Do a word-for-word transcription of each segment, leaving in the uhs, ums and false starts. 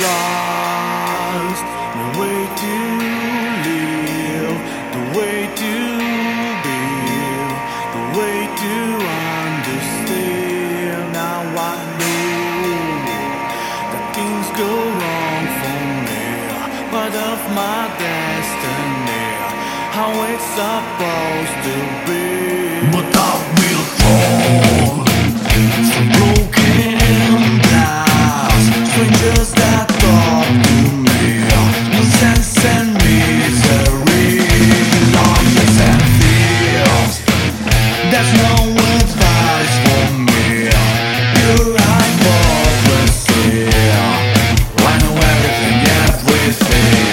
lost, no way to live, the way to be, the way to understand. Now I know that things go wrong for me, but of my destiny, how it's supposed to be. But I will fall from broken glass, strangers that talk to me, nonsense and misery, losses and fears. There's no advice for me, you're right, prophecy. I know everything, everything.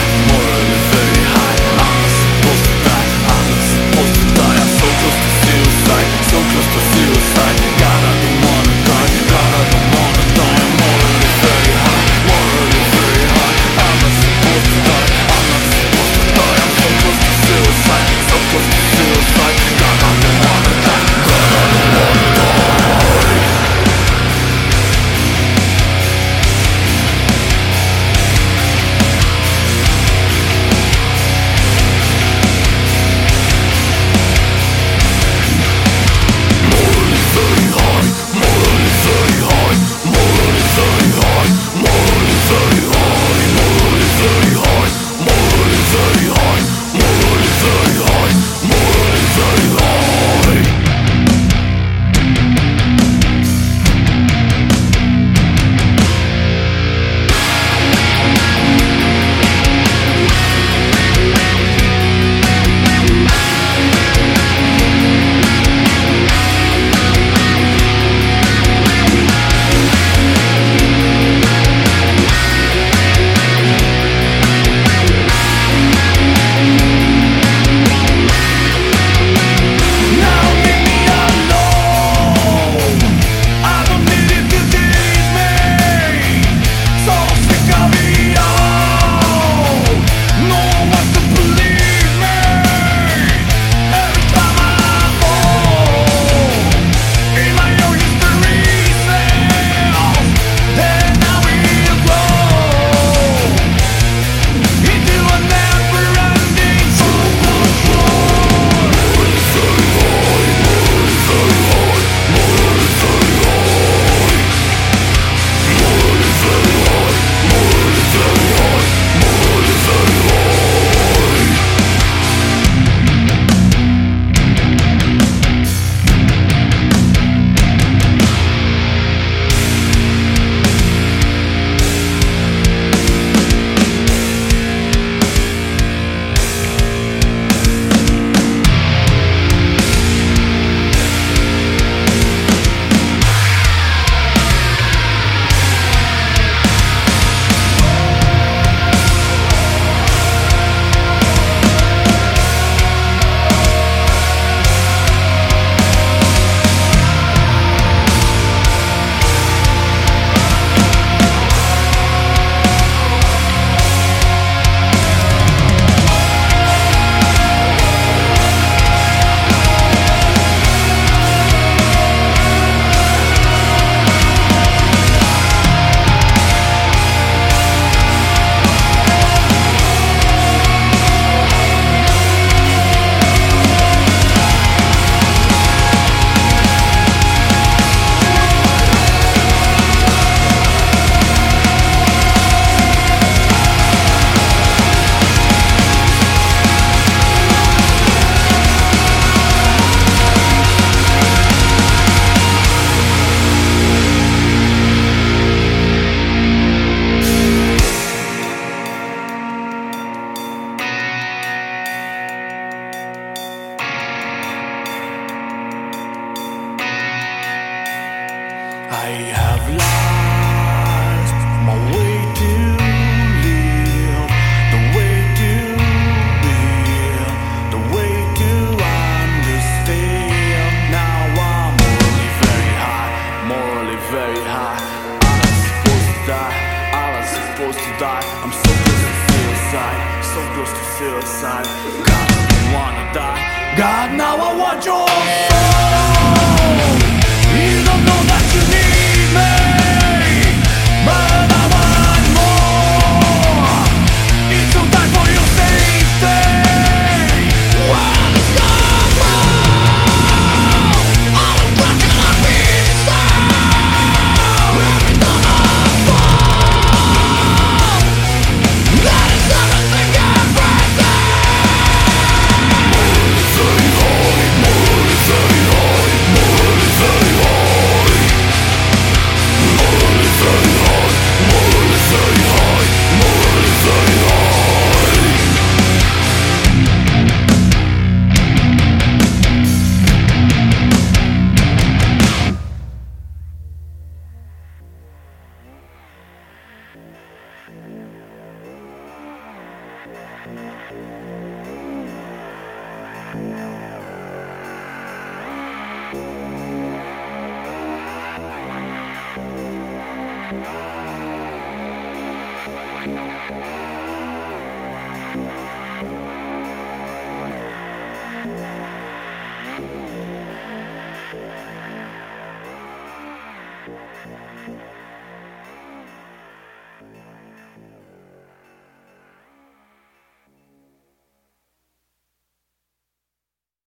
I have lost my way to live, the way to be, the way to understand. Now I'm morally very high, morally very high. I'm not supposed to die, I'm not supposed to die. I'm so close to suicide, so close to suicide. God, I don't wanna die. God, now I want your soul. You don't know that you need me. Thank you.